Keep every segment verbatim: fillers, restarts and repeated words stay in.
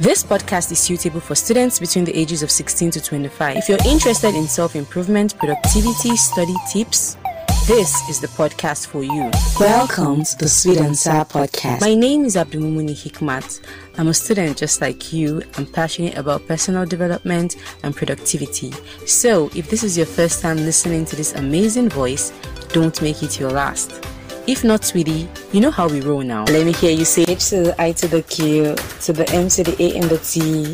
This podcast is suitable for students between the ages of sixteen to twenty-five. If you're interested in self-improvement, productivity, study tips, this is the podcast for you. Welcome to the Sweet and Sour podcast. My name is Abdul Mumuni Hikmat. I'm a student just like you. I'm passionate about personal development and productivity. So, if this is your first time listening to this amazing voice, don't make it your last. If not, sweetie, you know how we roll now. Let me hear you say H to the I to the Q, to the M to the A and the T.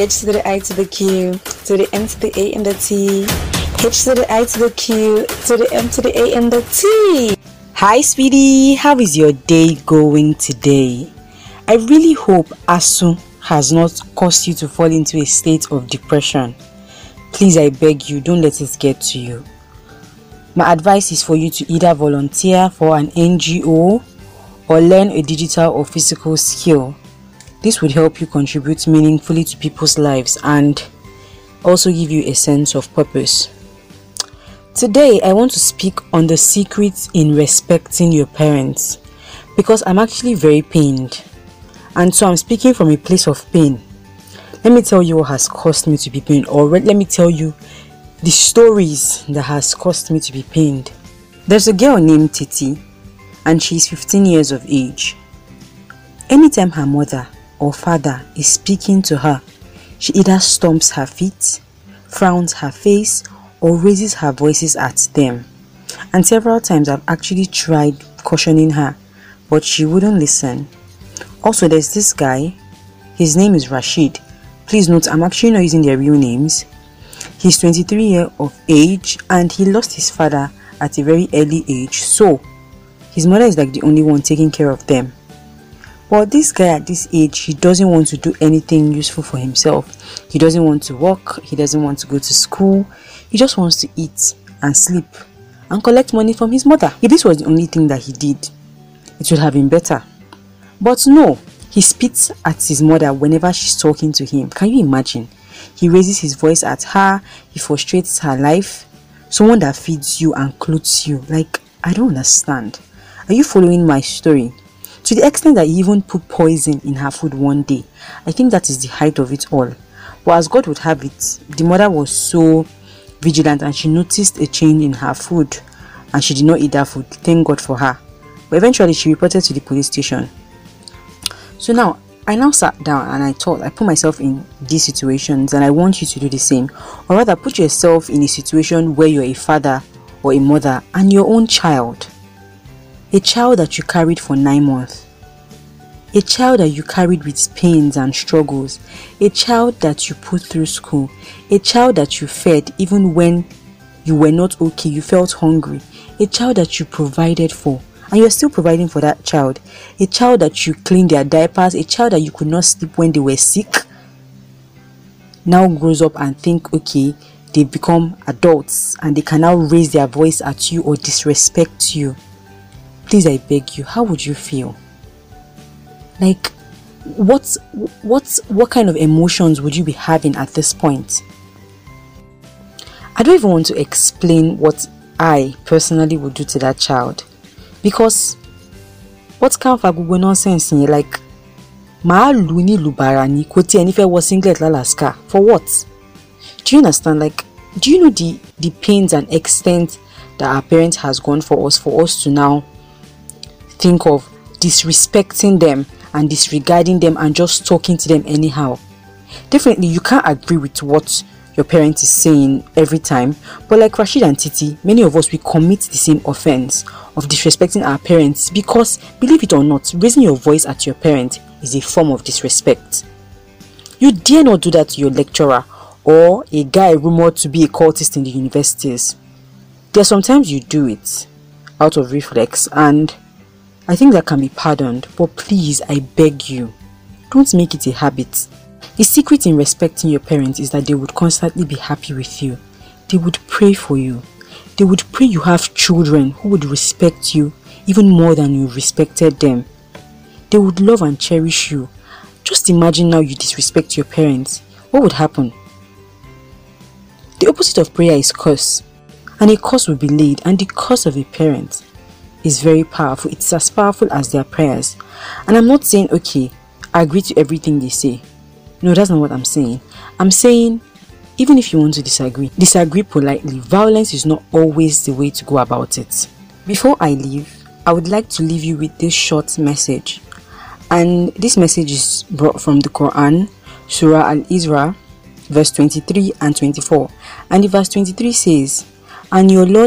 H to the I to the Q, to the M to the A and the T. H to the I to the Q, to the M to the A and the T. Hi, sweetie. How is your day going today? I really hope ASU has not caused you to fall into a state of depression. Please, I beg you, don't let it get to you. My advice is for you to either volunteer for an N G O or learn a digital or physical skill. This would help you contribute meaningfully to people's lives and also give you a sense of purpose. Today, I want to speak on the secrets in respecting your parents because I'm actually very pained. And so I'm speaking from a place of pain. Let me tell you what has caused me to be pained, or let me tell you the stories that has caused me to be pained. There's a girl named Titi and she's fifteen years of age. Anytime her mother or father is speaking to her, she either stomps her feet, frowns her face, or raises her voices at them. And several times I've actually tried cautioning her, but she wouldn't listen. Also, there's this guy, his name is Rashid. Please note, I'm actually not using their real names. He's twenty-three years of age and he lost his father at a very early age, so his mother is like the only one taking care of them. But this guy at this age, he doesn't want to do anything useful for himself. He doesn't want to work, he doesn't want to go to school, he just wants to eat and sleep and collect money from his mother. If this was the only thing that he did, it would have been better. But no, he spits at his mother whenever she's talking to him. Can you imagine? He raises his voice at her, he frustrates her life. Someone that feeds you and clothes you. Like, I don't understand. Are you following my story? To the extent that he even put poison in her food one day. I think that is the height of it all. But as God would have it, the mother was so vigilant and she noticed a change in her food. And she did not eat that food. Thank God for her. But eventually she reported to the police station. So now, I now sat down and I thought, I put myself in these situations and I want you to do the same. Or rather, put yourself in a situation where you're a father or a mother and your own child. A child that you carried for nine months. A child that you carried with pains and struggles. A child that you put through school. A child that you fed even when you were not okay, you felt hungry. A child that you provided for. And you're still providing for that child. A child that you clean their diapers, a child that you could not sleep when they were sick, now grows up and think, okay, they become adults and they can now raise their voice at you or disrespect you. Please, I beg you, how would you feel? Like, what's, what's, what kind of emotions would you be having at this point? I don't even want to explain what I personally would do to that child. Because what kind of Google nonsense in you? Like, ma luni lubarani koti and if I was singlet lalaska for what? Do you understand? Like, do you know the the pains and extent that our parents has gone for us for us to now think of disrespecting them and disregarding them and just talking to them anyhow? Definitely, you can't agree with what your parent is saying every time, but like Rashid and Titi, many of us, we commit the same offense of disrespecting our parents because, believe it or not, raising your voice at your parent is a form of disrespect. You dare not do that to your lecturer or a guy rumored to be a cultist in the universities. There sometimes you do it out of reflex and I think that can be pardoned, but please, I beg you, don't make it a habit. The secret in respecting your parents is that they would constantly be happy with you. They would pray for you. They would pray you have children who would respect you even more than you respected them. They would love and cherish you. Just imagine now you disrespect your parents. What would happen? The opposite of prayer is curse. And a curse will be laid, and the curse of a parent is very powerful. It's as powerful as their prayers. And I'm not saying, okay, I agree to everything they say. No, that's not what I'm saying. I'm saying, even if you want to disagree, disagree politely. Violence is not always the way to go about it. Before I leave, I would like to leave you with this short message. And this message is brought from the Quran, Surah Al-Isra, verse twenty-three and twenty-four. And the verse twenty-three says, "And your Lord